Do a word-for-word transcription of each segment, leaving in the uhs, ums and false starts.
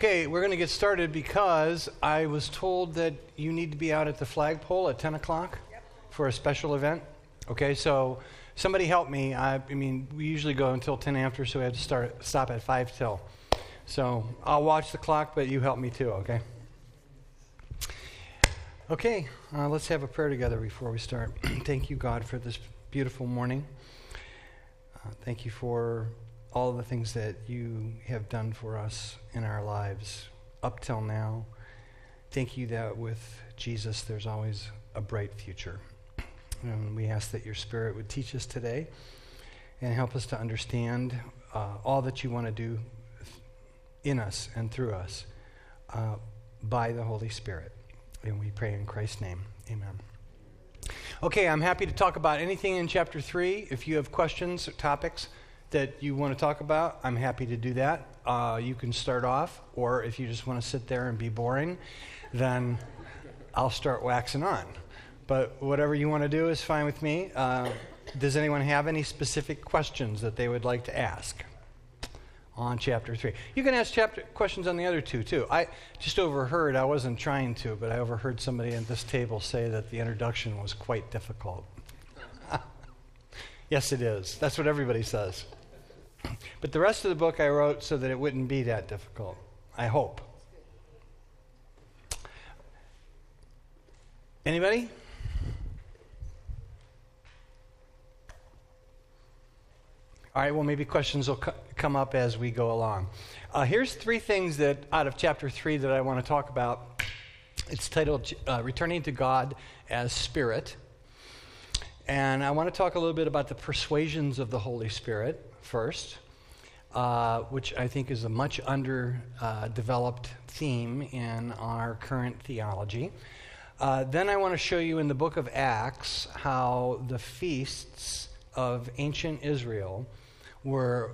Okay, we're going to get started because I was told that you need to be out at the flagpole at ten o'clock yep. for a special event. Okay, so somebody help me. I, I mean, we usually go until ten after, so we had to start stop at five till. So I'll watch the clock, but you help me too, okay? Okay, uh, let's have a prayer together before we start. Thank you, God, for this beautiful morning. Uh, thank you for all the things that you have done for us in our lives up till now. Thank you that with Jesus there's always a bright future. And we ask that your Spirit would teach us today and help us to understand uh, all that you want to do in us and through us uh, by the Holy Spirit. And we pray in Christ's name. Amen. Okay, I'm happy to talk about anything in chapter three. If you have questions or topics that you want to talk about, I'm happy to do that. Uh, you can start off, or if you just want to sit there and be boring, then I'll start waxing on. But whatever you want to do is fine with me. Uh, does anyone have any specific questions that they would like to ask on chapter three? You can ask chapter questions on the other two, too. I just overheard, I wasn't trying to, but I overheard somebody at this table say that the introduction was quite difficult. Yes, it is. That's what everybody says. But the rest of the book I wrote so that it wouldn't be that difficult, I hope. Anybody? All right, well, maybe questions will co- come up as we go along. Uh, here's three things that out of chapter three that I want to talk about. It's titled uh, Returning to God as Spirit. And I want to talk a little bit about the persuasions of the Holy Spirit first, uh, which I think is a much underdeveloped uh, theme in our current theology. Uh, then I want to show you in the book of Acts how the feasts of ancient Israel were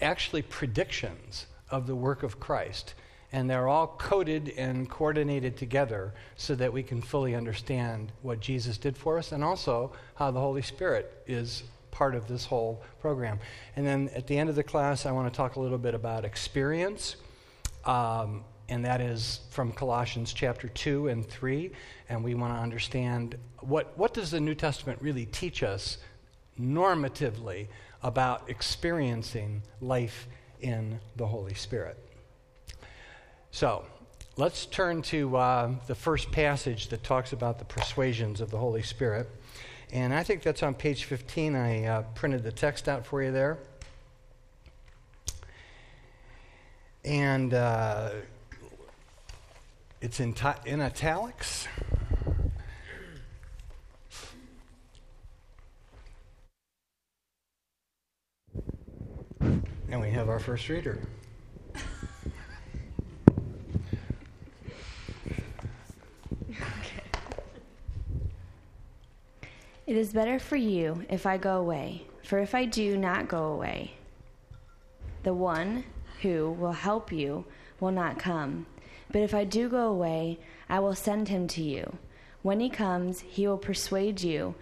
actually predictions of the work of Christ, and they're all coded and coordinated together so that we can fully understand what Jesus did for us and also how the Holy Spirit is part of this whole program. And then at the end of the class, I want to talk a little bit about experience, um, and that is from Colossians chapter two and three, and we want to understand what, what does the New Testament really teach us normatively about experiencing life in the Holy Spirit. So, let's turn to uh, the first passage that talks about the persuasions of the Holy Spirit. And I think that's on page fifteen. I uh, printed the text out for you there. And uh, it's in, ta- in italics. And we have our first reader. It is better for you if I go away, for if I do not go away, the one who will help you will not come. But if I do go away, I will send him to you. When he comes, he will persuade you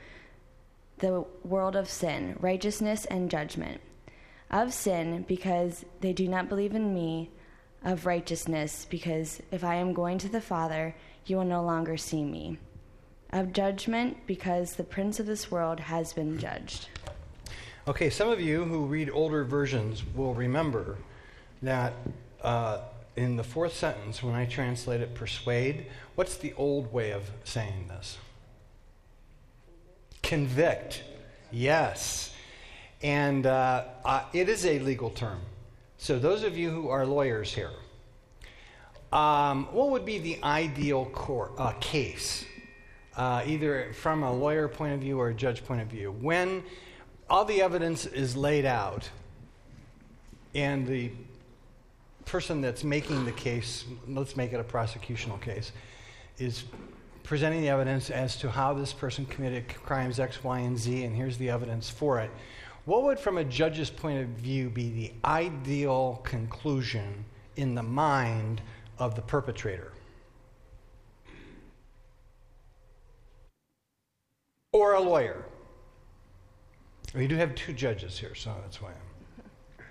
the world of sin, righteousness, and judgment. Of sin, because they do not believe in me. Of righteousness, because if I am going to the Father, you will no longer see me. Of judgment, because the prince of this world has been judged. Okay, some of you who read older versions will remember that uh, in the fourth sentence, when I translate it, persuade, what's the old way of saying this? Convict. Yes. And uh, uh, it is a legal term. So those of you who are lawyers here, um, what would be the ideal court, uh, case? Uh, either from a lawyer point of view or a judge point of view. When all the evidence is laid out and the person that's making the case, let's make it a prosecutional case, is presenting the evidence as to how this person committed crimes X, Y, and Z, and here's the evidence for it. What would, from a judge's point of view, be the ideal conclusion in the mind of the perpetrator? Or a lawyer. We do have two judges here, so that's why I'm.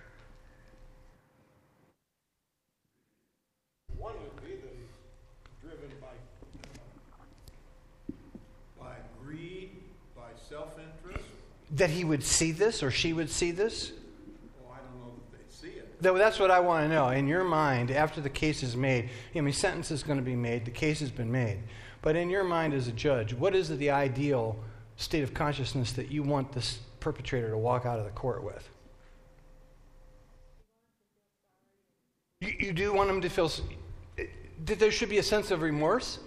driven by, by greed, by self-interest? That he would see this or she would see this? Well, I don't know that they'd see it. That, that's what I want to know. In your mind, after the case is made, I mean, sentence is going to be made, the case has been made. But in your mind as a judge, what is the ideal state of consciousness that you want this perpetrator to walk out of the court with? You, you do want them to feel... That there should be a sense of remorse,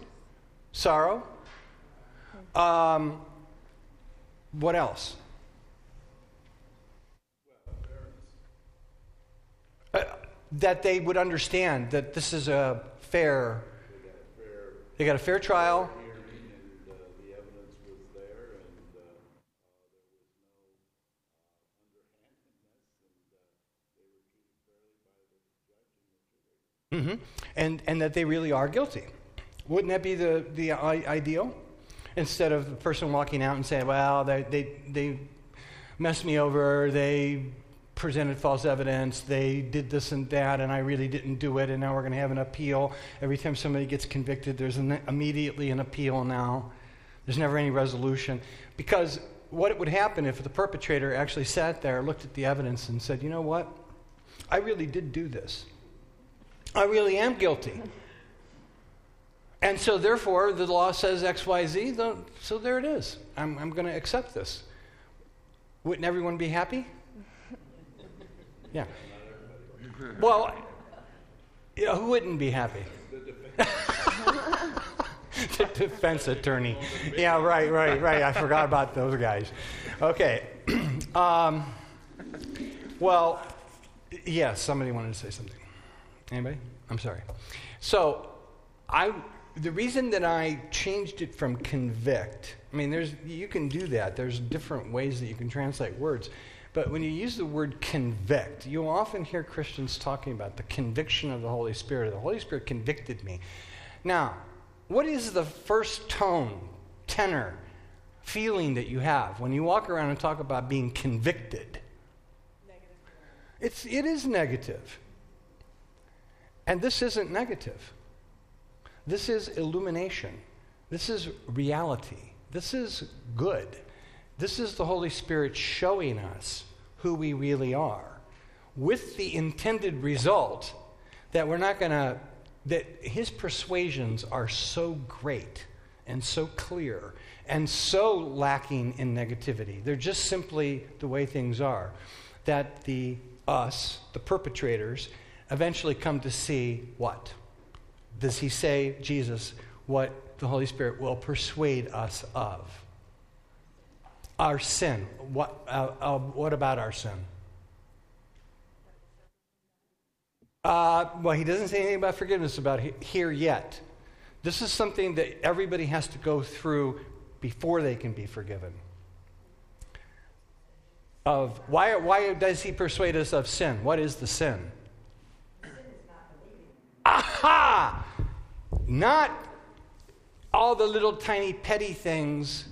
sorrow. Um, what else? Uh, that they would understand that this is a fair... They got a fair trial. Mm-hmm. And and that they really are guilty. Wouldn't that be the the I- ideal? Instead of the person walking out and saying, "Well, they they they messed me over. They presented false evidence. They did this and that, and I really didn't do it, and now we're going to have an appeal. Every time somebody gets convicted, there's an, immediately an appeal now. There's never any resolution." Because what would happen if the perpetrator actually sat there, looked at the evidence, and said, "You know what? I really did do this. I really am guilty. And so, therefore, the law says X, Y, Z, so there it is. I'm, I'm going to accept this." Wouldn't everyone be happy? Yeah. Well, you know, who wouldn't be happy? The defense attorney. Yeah, right, right, right. I forgot about those guys. Okay. um, well, yes, yeah, somebody wanted to say something. Anybody? I'm sorry. So, I the reason that I changed it from convict, I mean, there's you can do that. There's different ways that you can translate words. But when you use the word convict, you'll often hear Christians talking about the conviction of the Holy Spirit. The Holy Spirit convicted me. Now, what is the first tone, tenor, feeling that you have when you walk around and talk about being convicted? Negative. It's, it is negative. And this isn't negative. This is illumination. This is reality. This is good. This is the Holy Spirit showing us who we really are, with the intended result that we're not going to, that his persuasions are so great and so clear and so lacking in negativity. They're just simply the way things are, that the us, the perpetrators, eventually come to see what? Does he say, Jesus, what the Holy Spirit will persuade us of? Our sin. What, uh, uh, what about our sin? Uh, well, he doesn't say anything about forgiveness about he- here yet. This is something that everybody has to go through before they can be forgiven. Of why, why does he persuade us of sin? What is the sin? Aha! Not all the little tiny petty things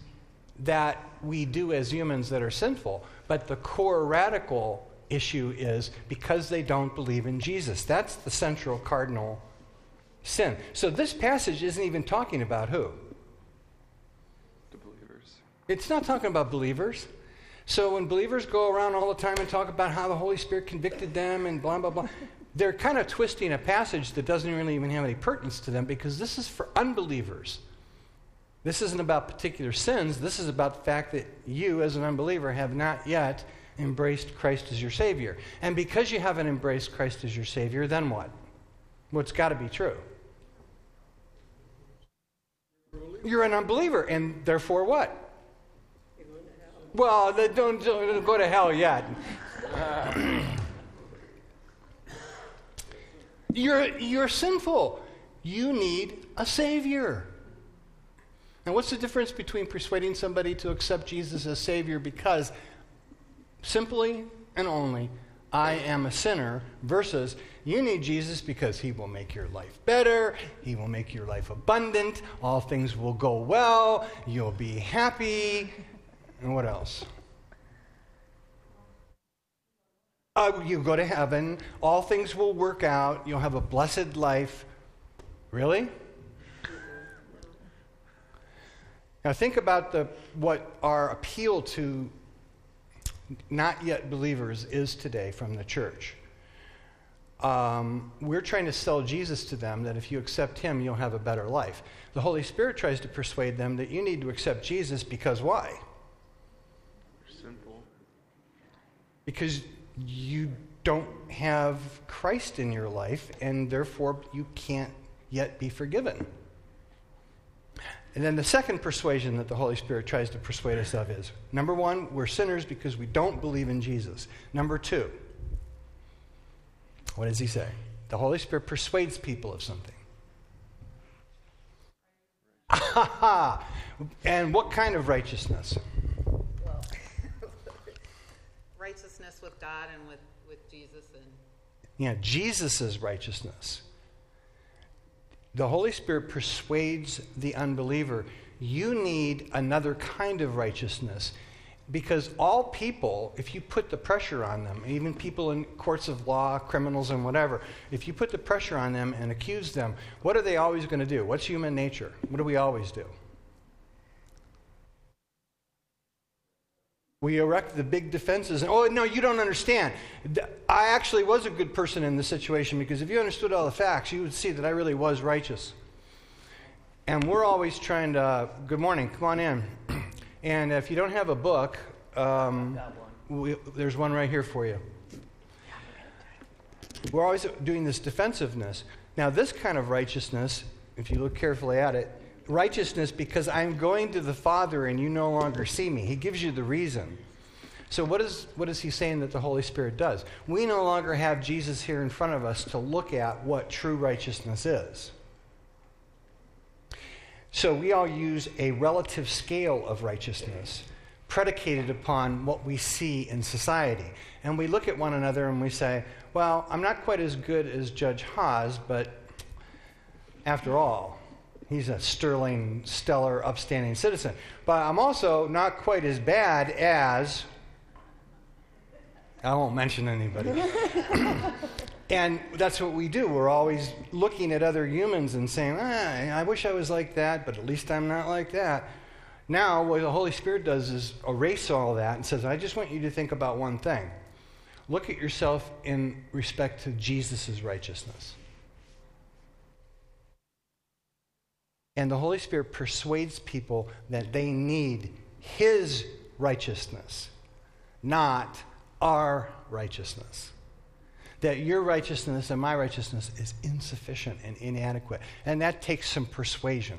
that we do as humans that are sinful, but the core radical issue is because they don't believe in Jesus. That's the central cardinal sin. So this passage isn't even talking about who? The believers. It's not talking about believers. So when believers go around all the time and talk about how the Holy Spirit convicted them and blah, blah, blah... They're kind of twisting a passage that doesn't really even have any pertinence to them, because this is for unbelievers. This isn't about particular sins. This is about the fact that you, as an unbeliever, have not yet embraced Christ as your Savior. And because you haven't embraced Christ as your Savior, then what? Well, it's got to be true. You're an unbeliever, and therefore what? You're going to hell. Well, they don't, don't go to hell yet. Uh, You're, you're sinful. You need a Savior. Now, what's the difference between persuading somebody to accept Jesus as Savior because simply and only I am a sinner versus you need Jesus because he will make your life better, he will make your life abundant, all things will go well, you'll be happy, and what else? Uh, you go to heaven, all things will work out, you'll have a blessed life. Really? Now think about the, what our appeal to not yet believers is today from the church. Um, we're trying to sell Jesus to them, that if you accept him, you'll have a better life. The Holy Spirit tries to persuade them that you need to accept Jesus because why? Simple. Because you don't have Christ in your life, and therefore you can't yet be forgiven. And then the second persuasion that the Holy Spirit tries to persuade us of is, number one, we're sinners because we don't believe in Jesus. Number two, what does he say? The Holy Spirit persuades people of something. And what kind of righteousness? Well, righteousness with God and with, with Jesus. And yeah, Jesus' righteousness. The Holy Spirit persuades the unbeliever. You need another kind of righteousness. Because all people, if you put the pressure on them, even people in courts of law, criminals and whatever, if you put the pressure on them and accuse them, what are they always going to do? What's human nature? What do we always do? We erect the big defenses. And, oh, no, you don't understand. I actually was a good person in this situation because if you understood all the facts, you would see that I really was righteous. And we're always trying to, good morning, come on in. And if you don't have a book, um, one. We, there's one right here for you. We're always doing this defensiveness. Now, this kind of righteousness, if you look carefully at it, righteousness because I'm going to the Father and you no longer see me. He gives you the reason. So what is, what is he saying that the Holy Spirit does? We no longer have Jesus here in front of us to look at what true righteousness is. So we all use a relative scale of righteousness predicated upon what we see in society. And we look at one another and we say, well, I'm not quite as good as Judge Haas, but after all, he's a sterling, stellar, upstanding citizen. But I'm also not quite as bad as... I won't mention anybody. And that's what we do. We're always looking at other humans and saying, ah, I wish I was like that, but at least I'm not like that. Now, what the Holy Spirit does is erase all that and says, I just want you to think about one thing. Look at yourself in respect to Jesus' righteousness. And the Holy Spirit persuades people that they need his righteousness, not our righteousness. That your righteousness and my righteousness is insufficient and inadequate. And that takes some persuasion.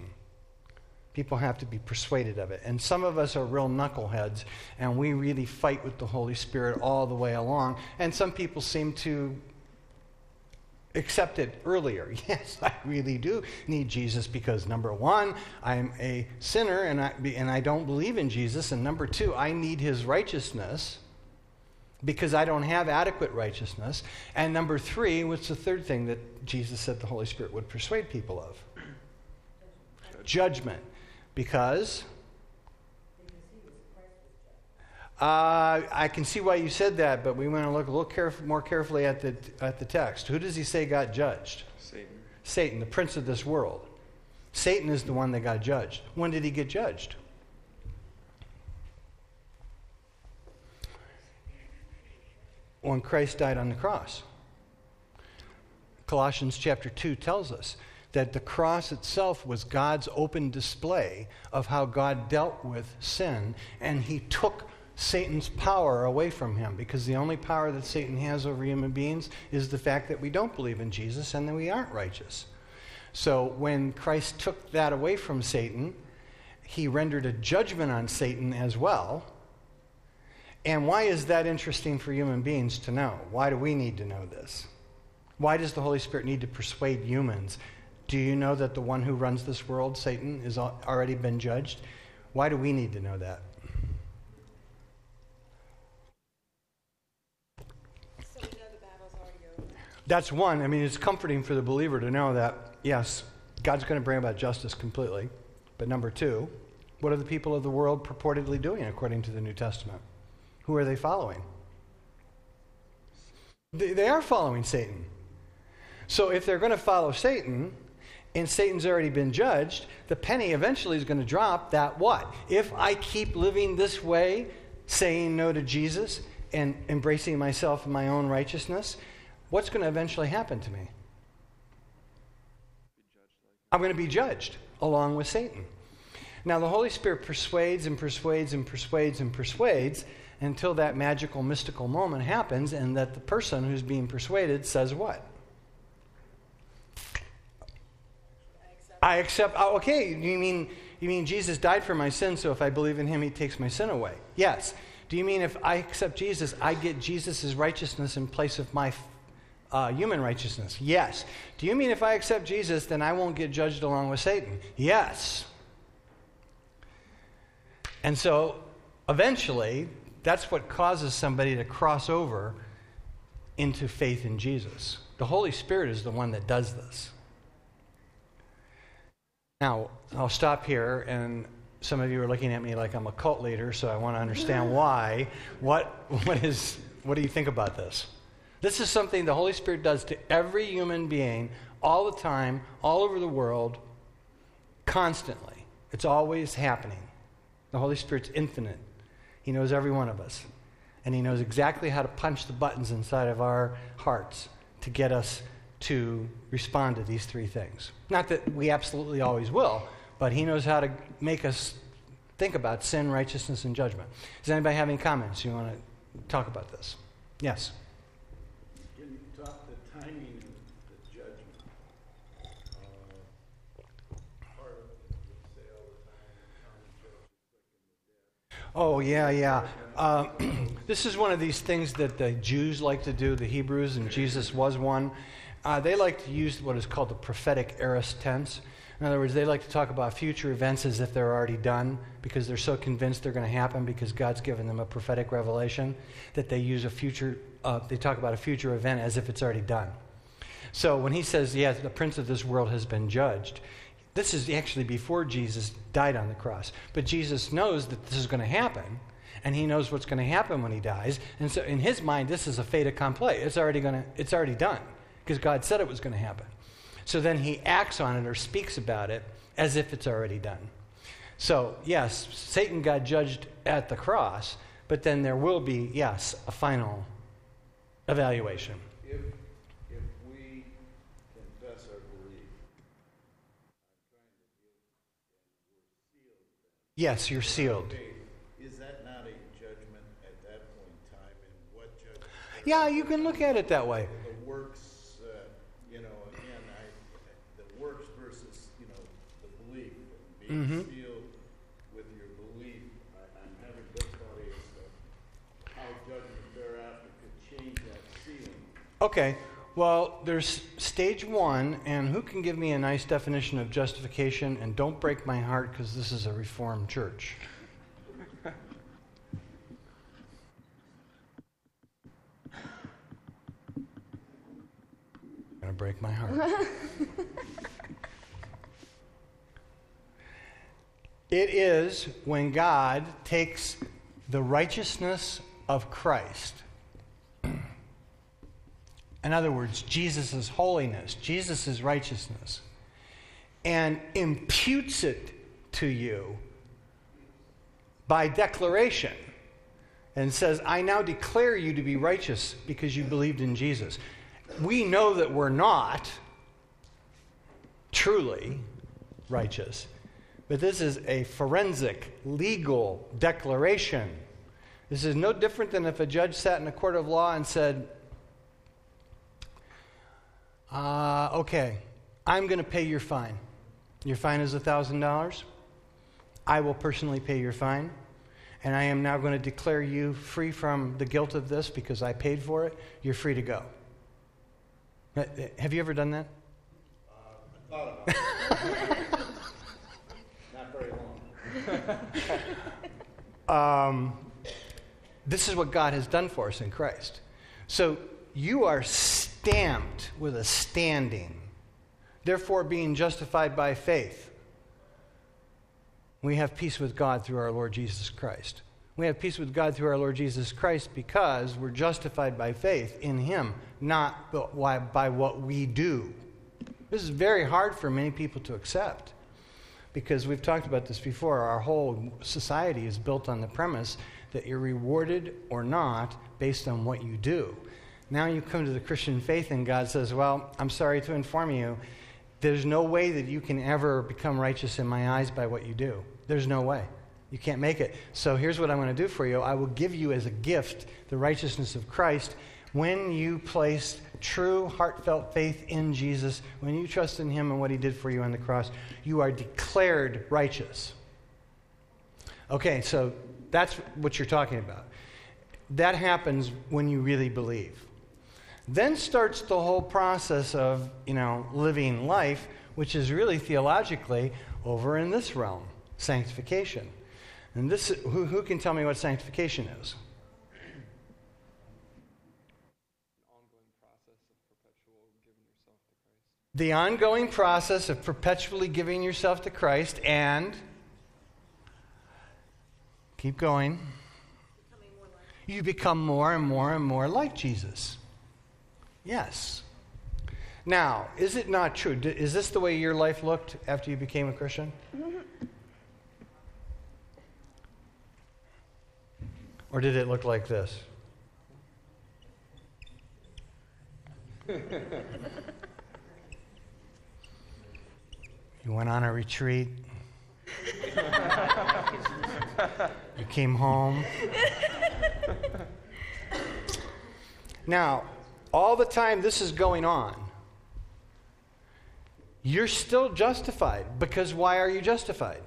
People have to be persuaded of it. And some of us are real knuckleheads, and we really fight with the Holy Spirit all the way along. And some people seem to accept it earlier. Yes, I really do need Jesus because, number one, I'm a sinner, and I, and I don't believe in Jesus. And number two, I need his righteousness, because I don't have adequate righteousness. And number three, what's the third thing that Jesus said the Holy Spirit would persuade people of? Judgment. Judgment. Because? Uh, I can see why you said that, but we want to look a little caref- more carefully at the, at the text. Who does he say got judged? Satan. Satan, the prince of this world. Satan is the one that got judged. When did he get judged? When Christ died on the cross. Colossians chapter two tells us that the cross itself was God's open display of how God dealt with sin, and he took Satan's power away from him, because the only power that Satan has over human beings is the fact that we don't believe in Jesus and that we aren't righteous. So when Christ took that away from Satan, he rendered a judgment on Satan as well. And why is that interesting for human beings to know? Why do we need to know this? Why does the Holy Spirit need to persuade humans? Do you know that the one who runs this world, Satan, has already been judged? Why do we need to know that? So we know the battle's already over. That's one. I mean, it's comforting for the believer to know that, yes, God's going to bring about justice completely. But number two, what are the people of the world purportedly doing according to the New Testament? Who are they following? They, they are following Satan. So if they're going to follow Satan, and Satan's already been judged, the penny eventually is going to drop that what? If I keep living this way, saying no to Jesus and embracing myself and my own righteousness, what's going to eventually happen to me? I'm going to be judged along with Satan. Now, the Holy Spirit persuades and persuades and persuades and persuades until that magical, mystical moment happens and that the person who's being persuaded says what? I accept. Oh, okay, you mean you mean Jesus died for my sin, so if I believe in him, he takes my sin away. Yes. Do you mean if I accept Jesus, I get Jesus' righteousness in place of my uh, human righteousness? Yes. Do you mean if I accept Jesus, then I won't get judged along with Satan? Yes. And so, eventually, that's what causes somebody to cross over into faith in Jesus. The Holy Spirit is the one that does this. Now, I'll stop here, and some of you are looking at me like I'm a cult leader, so I want to understand why. What, what is, what do you think about this? This is something the Holy Spirit does to every human being all the time, all over the world, constantly. It's always happening. The Holy Spirit's infinite. He knows every one of us, and he knows exactly how to punch the buttons inside of our hearts to get us to respond to these three things. Not that we absolutely always will, but he knows how to make us think about sin, righteousness, and judgment. Does anybody have any comments you want to talk about this? Yes? Can you talk the timing of the judgment? Uh, part of it, say all the time, oh, yeah, yeah. Uh, this is one of these things that the Jews like to do, the Hebrews, and Jesus was one. Uh, they like to use what is called the prophetic aorist tense. In other words, they like to talk about future events as if they're already done because they're so convinced they're going to happen because God's given them a prophetic revelation that they use a future, uh, they talk about a future event as if it's already done. So when he says, yes, yeah, the prince of this world has been judged, this is actually before Jesus died on the cross. But Jesus knows that this is going to happen, and he knows what's going to happen when he dies. And so in his mind, this is a fait accompli. It's already going to, it's already done, because God said it was going to happen. So then he acts on it or speaks about it as if it's already done. So, yes, Satan got judged at the cross, but then there will be, yes, a final evaluation. If, if we confess our belief, yes, you're sealed. Is that not a judgment at that point in time? And what judgment? Yeah, you can look at it that way. The works. Mm-hmm. Sealed with your belief. I, I'm having difficulty as to how judgment thereafter could change that sealing. Okay. Well, there's stage one, and who can give me a nice definition of justification? And don't break my heart because this is a Reformed church. I'm gonna break my heart. It is when God takes the righteousness of Christ. In other words, Jesus' holiness, Jesus' righteousness, and imputes it to you by declaration and says, I now declare you to be righteous because you believed in Jesus. We know that we're not truly righteous. But this is a forensic, legal declaration. This is no different than if a judge sat in a court of law and said, uh, okay, I'm going to pay your fine. Your fine is one thousand dollars. I will personally pay your fine. And I am now going to declare you free from the guilt of this because I paid for it. You're free to go. Have you ever done that? Uh, I thought about it. um, this is what God has done for us in Christ. So you are stamped with a standing, therefore being justified by faith. We have peace with God through our Lord Jesus Christ. We have peace with God through our Lord Jesus Christ because we're justified by faith in him, not by what we do. This is very hard for many people to accept, because we've talked about this before. Our whole society is built on the premise that you're rewarded or not based on what you do. Now you come to the Christian faith and God says, well, I'm sorry to inform you, there's no way that you can ever become righteous in my eyes by what you do. There's no way. You can't make it. So here's what I'm going to do for you. I will give you as a gift the righteousness of Christ when you place true, heartfelt faith in Jesus. When you trust in him and what he did for you on the cross, you are declared righteous. Okay, so that's what you're talking about. That happens when you really believe. Then starts the whole process of, you know, living life, which is really theologically over in this realm, sanctification. And this, who, who can tell me what sanctification is? An ongoing process of perpetual giving yourself to Christ. The ongoing process of perpetually giving yourself to Christ and keep going. Becoming more like Jesus. You become more and more and more like Jesus. Yes. Now, is it not true? Is this the way your life looked after you became a Christian? Or did it look like this? You went on a retreat. You came home. Now, all the time this is going on, you're still justified. Because why are you justified?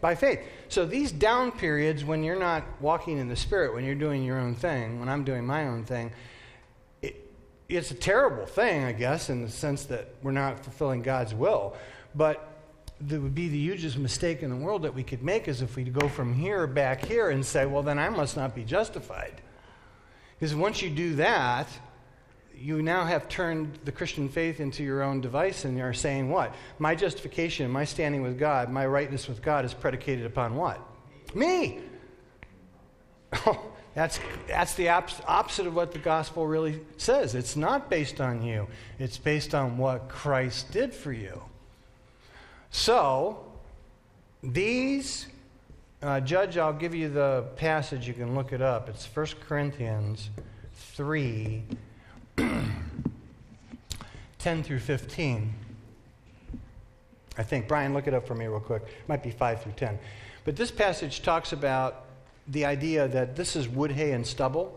By faith. So these down periods when you're not walking in the Spirit, when you're doing your own thing, when I'm doing my own thing, it, it's a terrible thing, I guess, in the sense that we're not fulfilling God's will. But that would be the hugest mistake in the world that we could make, is if we go from here back here and say, well, then I must not be justified. Because once you do that, you now have turned the Christian faith into your own device and are saying what? My justification, my standing with God, my rightness with God is predicated upon what? Me! Oh, that's, that's the opposite of what the gospel really says. It's not based on you. It's based on what Christ did for you. So, these... Uh, Judge, I'll give you the passage. You can look it up. It's First Corinthians three, ten through fifteen. I think. Brian, look it up for me real quick. It might be five through ten. But this passage talks about the idea that this is wood, hay, and stubble.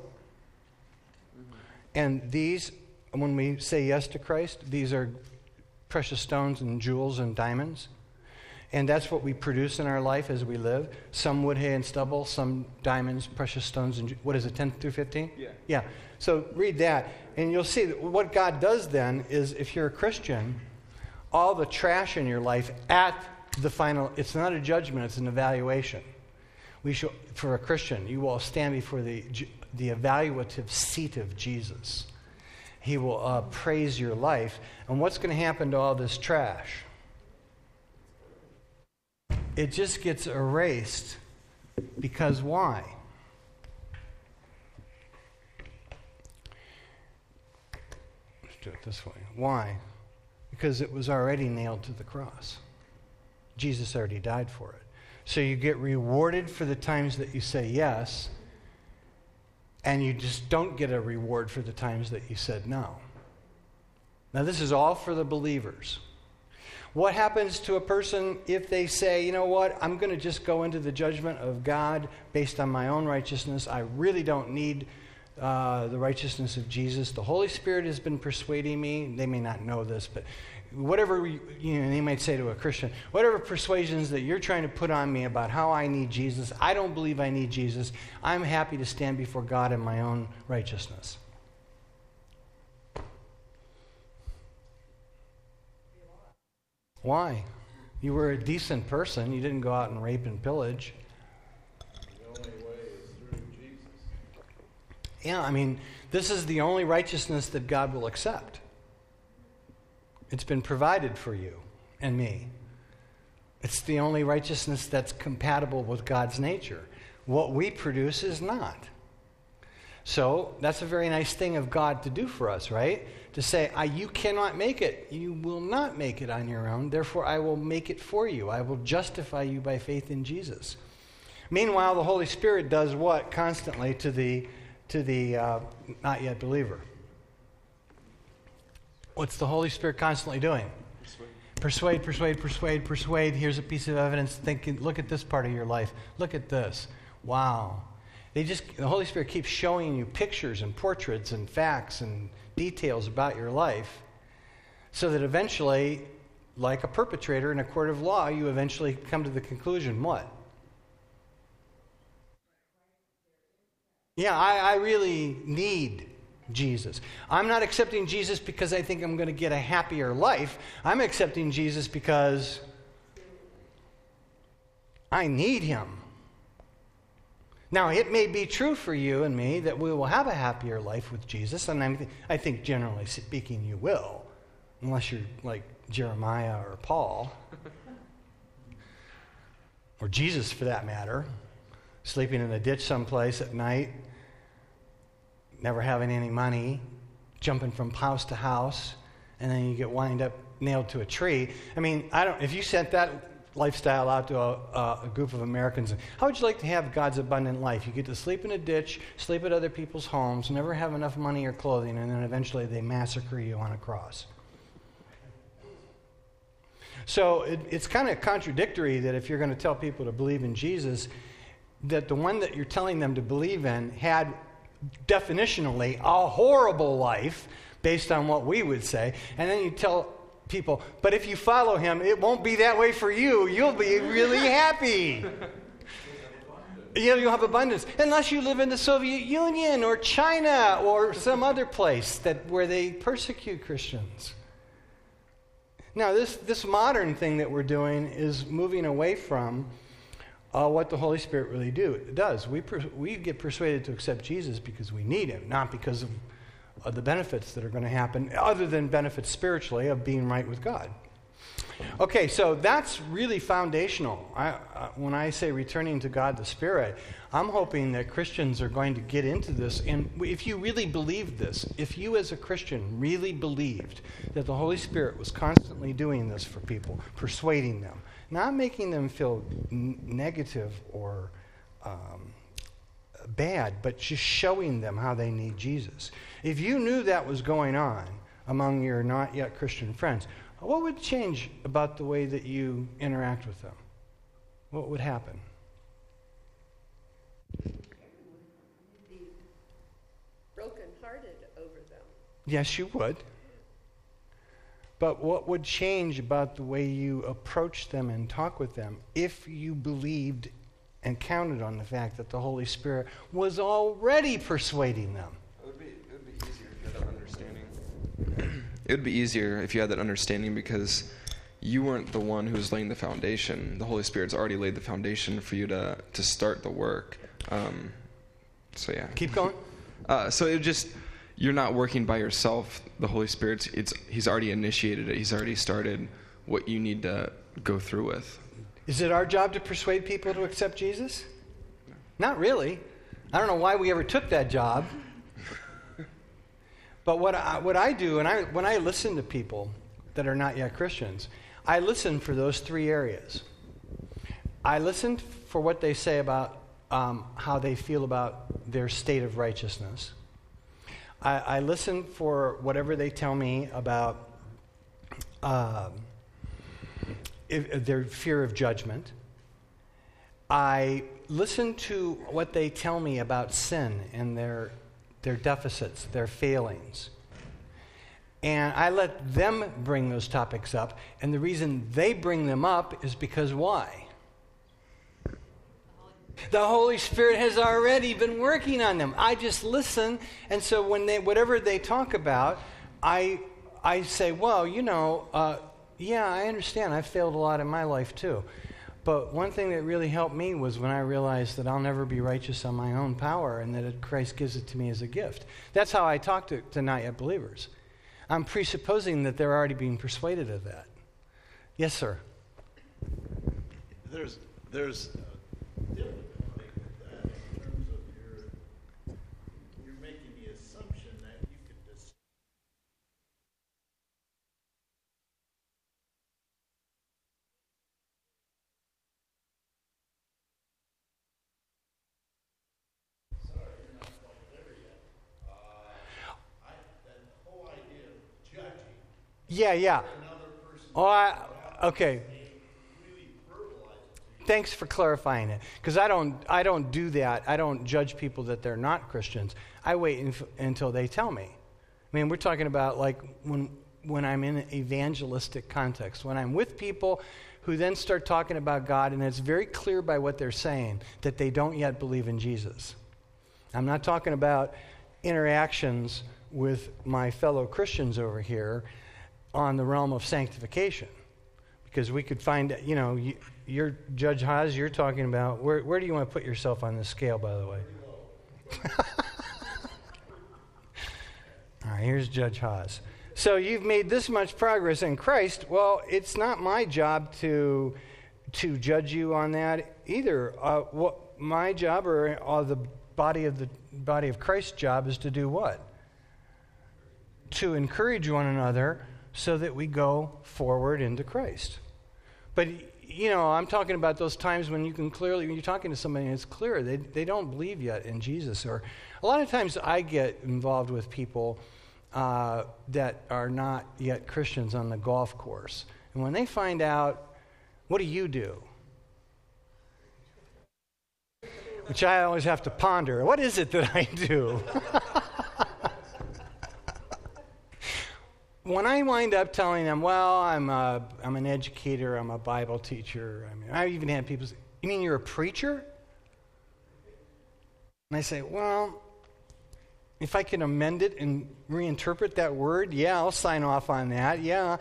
And these, when we say yes to Christ, these are precious stones and jewels and diamonds. And that's what we produce in our life as we live. Some wood, hay, and stubble, some diamonds, precious stones, and what is it, ten through fifteen? Yeah. Yeah. So read that, and you'll see that what God does then is, if you're a Christian, all the trash in your life at the final, it's not a judgment, it's an evaluation. We shall, for a Christian, you will stand before the, the evaluative seat of Jesus. He will uh, praise your life. And what's going to happen to all this trash? It just gets erased, because why? Let's do it this way. Why? Because it was already nailed to the cross. Jesus already died for it. So you get rewarded for the times that you say yes, and you just don't get a reward for the times that you said no. Now, this is all for the believers. What happens to a person if they say, you know what, I'm going to just go into the judgment of God based on my own righteousness. I really don't need uh, the righteousness of Jesus. The Holy Spirit has been persuading me. They may not know this, but whatever, you know, they might say to a Christian, whatever persuasions that you're trying to put on me about how I need Jesus, I don't believe I need Jesus. I'm happy to stand before God in my own righteousness. Why? You were a decent person. You didn't go out and rape and pillage. The only way is through Jesus. Yeah, I mean, this is the only righteousness that God will accept. It's been provided for you and me. It's the only righteousness that's compatible with God's nature. What we produce is not. So that's a very nice thing of God to do for us, right? To say, I, you cannot make it. You will not make it on your own. Therefore, I will make it for you. I will justify you by faith in Jesus. Meanwhile, the Holy Spirit does what constantly to the to the uh, not yet believer? What's the Holy Spirit constantly doing? Persuade, persuade, persuade, persuade. Here's a piece of evidence. Think, look at this part of your life. Look at this. Wow. They just, the Holy Spirit keeps showing you pictures and portraits and facts and details about your life so that eventually, like a perpetrator in a court of law, you eventually come to the conclusion, what? Yeah, I, I really need Jesus. I'm not accepting Jesus because I think I'm going to get a happier life. I'm accepting Jesus because I need him. Now, it may be true for you and me that we will have a happier life with Jesus, and I'm th- I think generally speaking you will, unless you're like Jeremiah or Paul, or Jesus for that matter, sleeping in a ditch someplace at night, never having any money, jumping from house to house, and then you get wind up nailed to a tree. I mean, I don't. If you sent that lifestyle out to a, a group of Americans, how would you like to have God's abundant life? You get to sleep in a ditch, sleep at other people's homes, never have enough money or clothing, and then eventually they massacre you on a cross. So it, it's kind of contradictory that if you're going to tell people to believe in Jesus, that the one that you're telling them to believe in had definitionally a horrible life based on what we would say, and then you tell people, but if you follow him, it won't be that way for you. You'll be really happy. You'll, you'll have abundance. Unless you live in the Soviet Union or China or some other place that where they persecute Christians. Now, this, this modern thing that we're doing is moving away from Uh, what the Holy Spirit really do does. We per, we get persuaded to accept Jesus because we need him, not because of, of the benefits that are going to happen, other than benefits spiritually of being right with God. Okay, so that's really foundational. I, uh, when I say returning to God the Spirit, I'm hoping that Christians are going to get into this. And if you really believed this, if you as a Christian really believed that the Holy Spirit was constantly doing this for people, persuading them, not making them feel n- negative or um, bad, but just showing them how they need Jesus. If you knew that was going on among your not yet Christian friends, what would change about the way that you interact with them? What would happen? You would be brokenhearted over them. Yes, you would. But what would change about the way you approach them and talk with them if you believed and counted on the fact that the Holy Spirit was already persuading them? It would be, it would be easier if you had that understanding. It would be easier if you had that understanding because you weren't the one who was laying the foundation. The Holy Spirit's already laid the foundation for you to, to start the work. Um, so, yeah. Keep going. uh, so it just... You're not working by yourself. The Holy Spirit's, it's, he's already initiated it. He's already started what you need to go through with. Is it our job to persuade people to accept Jesus? No. Not really. I don't know why we ever took that job. But what I, what I do, and I, when I listen to people that are not yet Christians, I listen for those three areas. I listen for what they say about um, how they feel about their state of righteousness. I, I listen for whatever they tell me about uh, if, their fear of judgment. I listen to what they tell me about sin and their their deficits, their failings. And I let them bring those topics up. And the reason they bring them up is because why? The Holy Spirit has already been working on them. I just listen, and so when they, whatever they talk about, I I say, well, you know, uh, yeah, I understand. I've failed a lot in my life too. But one thing that really helped me was when I realized that I'll never be righteous on my own power and that Christ gives it to me as a gift. That's how I talk to, to not yet believers. I'm presupposing that they're already being persuaded of that. Yes, sir? There's... there's uh, different thing with that in terms of your, your Yeah, yeah. Oh, I, okay. Thanks for clarifying it, because I don't, I don't do that. I don't judge people that they're not Christians. I wait inf- until they tell me. I mean, we're talking about like when when I'm in an evangelistic context, when I'm with people who then start talking about God, and it's very clear by what they're saying that they don't yet believe in Jesus. I'm not talking about interactions with my fellow Christians over here on the realm of sanctification, because we could find, you know, you, you're Judge Haas, you're talking about, where, where do you want to put yourself on this scale, by the way? All right, here's Judge Haas. So you've made this much progress in Christ. Well, it's not my job to to judge you on that either. Uh, what my job or, or the body of the body of Christ's job is to do what? To encourage one another so that we go forward into Christ. But you know, I'm talking about those times when you can clearly, when you're talking to somebody and it's clear they they don't believe yet in Jesus. Or a lot of times I get involved with people uh, that are not yet Christians on the golf course. And when they find out, what do you do? Which I always have to ponder. What is it that I do? When I wind up telling them, well, I'm a, I'm an educator, I'm a Bible teacher. I mean, I even had people say, you mean you're a preacher? And I say, well, if I can amend it and reinterpret that word, yeah, I'll sign off on that, yeah.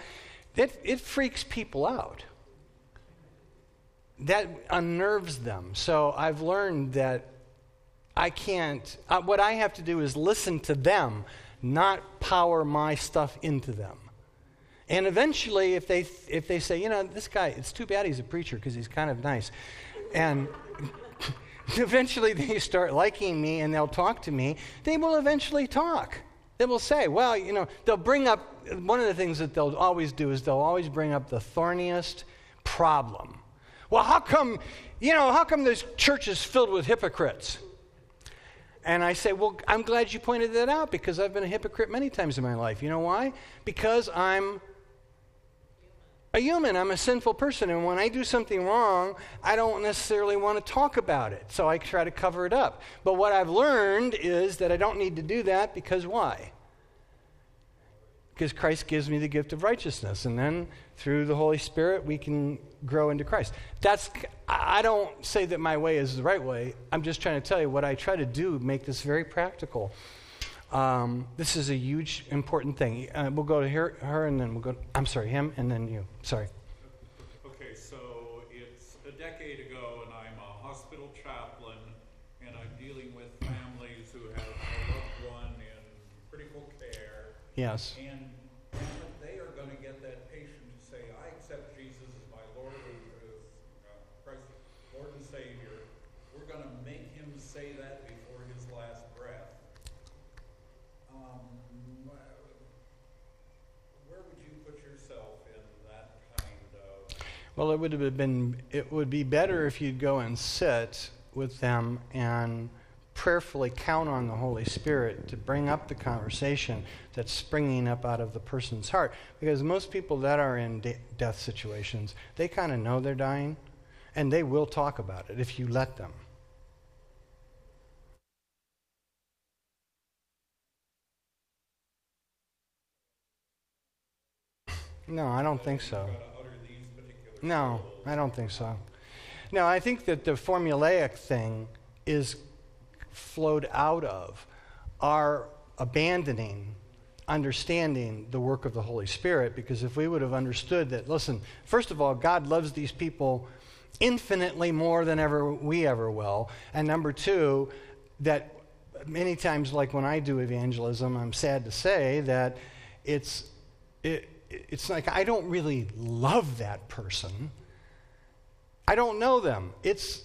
That, it freaks people out. That unnerves them. So I've learned that I can't, uh, what I have to do is listen to them, not power my stuff into them. And eventually, if they if they say, you know, this guy, it's too bad he's a preacher because he's kind of nice. And eventually they start liking me and they'll talk to me. They will eventually talk. They will say, well, you know, they'll bring up, one of the things that they'll always do is they'll always bring up the thorniest problem. Well, how come, you know, how come this church is filled with hypocrites? And I say, well, I'm glad you pointed that out because I've been a hypocrite many times in my life. You know why? Because I'm a human. I'm a sinful person. And when I do something wrong, I don't necessarily want to talk about it. So I try to cover it up. But what I've learned is that I don't need to do that because why? Because Christ gives me the gift of righteousness. And then through the Holy Spirit, we can grow into Christ. That's, I don't say that my way is the right way. I'm just trying to tell you what I try to do, make this very practical. Um, this is a huge, important thing. Uh, we'll go to her, her and then we'll go to, I'm sorry, him and then you. Sorry. Okay, so it's a decade ago, and I'm a hospital chaplain, and I'm dealing with families who have a loved one in critical care. Yes. And well, it would have been, it would be better if you'd go and sit with them and prayerfully count on the Holy Spirit to bring up the conversation that's springing up out of the person's heart. Because most people that are in de- death situations, they kind of know they're dying, and they will talk about it if you let them. No, I don't think so. No, I don't think so. No, I think that the formulaic thing is flowed out of our abandoning, understanding the work of the Holy Spirit, because if we would have understood that, listen, first of all, God loves these people infinitely more than ever we ever will, and number two, that many times, like when I do evangelism, I'm sad to say that it's... it. It's like, I don't really love that person. I don't know them. It's,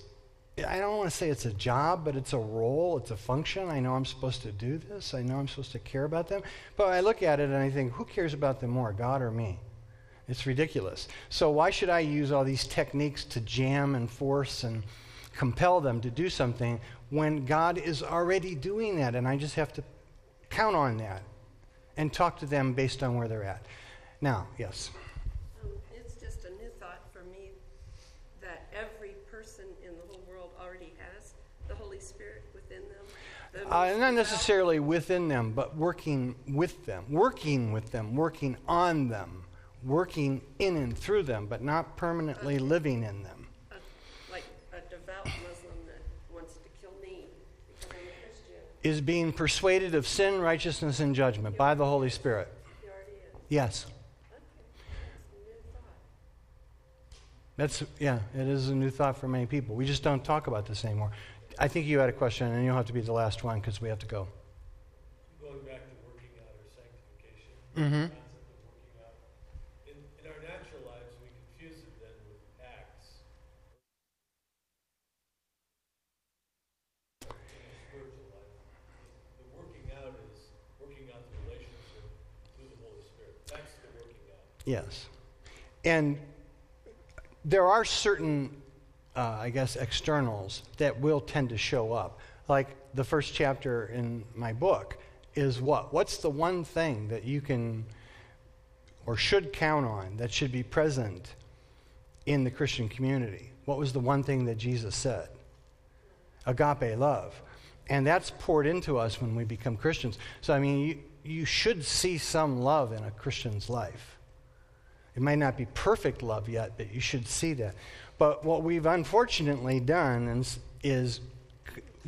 I don't want to say it's a job, but it's a role, it's a function. I know I'm supposed to do this. I know I'm supposed to care about them. But I look at it and I think, who cares about them more, God or me? It's ridiculous. So why should I use all these techniques to jam and force and compel them to do something when God is already doing that? And I just have to count on that and talk to them based on where they're at. Now, yes. Um, it's just a new thought for me that every person in the whole world already has the Holy Spirit within them. The uh, not necessarily out. within them, but working with them, working with them, working on them, working in and through them, but not permanently okay. living in them. Uh, like a devout Muslim that wants to kill me because I'm a Christian. Is being persuaded of sin, righteousness, and judgment by the Holy Spirit. He already is. Yes. That's, yeah, it is a new thought for many people. We just don't talk about this anymore. I think you had a question, and you'll have to be the last one because we have to go. Going back to working out or sanctification, mm-hmm. the concept of working out. In, in our natural lives, we confuse it then with acts. In the spiritual life, the working out is working out the relationship through the Holy Spirit. That's the working out. Yes. And there are certain, uh, I guess, externals that will tend to show up. Like the first chapter in my book is what? What's the one thing that you can or should count on that should be present in the Christian community? What was the one thing that Jesus said? Agape love. And that's poured into us when we become Christians. So, I mean, you, you should see some love in a Christian's life. It may not be perfect love yet, but you should see that. But what we've unfortunately done is, is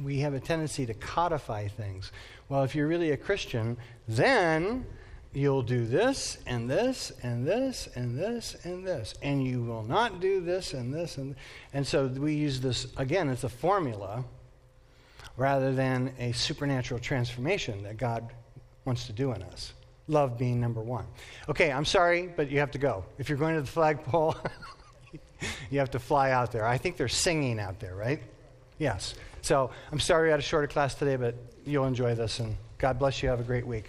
we have a tendency to codify things. Well, if you're really a Christian, then you'll do this and this and this and this and this. And you will not do this and this. And, and so we use this, again, as a formula rather than a supernatural transformation that God wants to do in us. Love being number one. Okay, I'm sorry, but you have to go. If you're going to the flagpole, you have to fly out there. I think they're singing out there, right? Yes. So I'm sorry we had a shorter class today, but you'll enjoy this, and God bless you. Have a great week.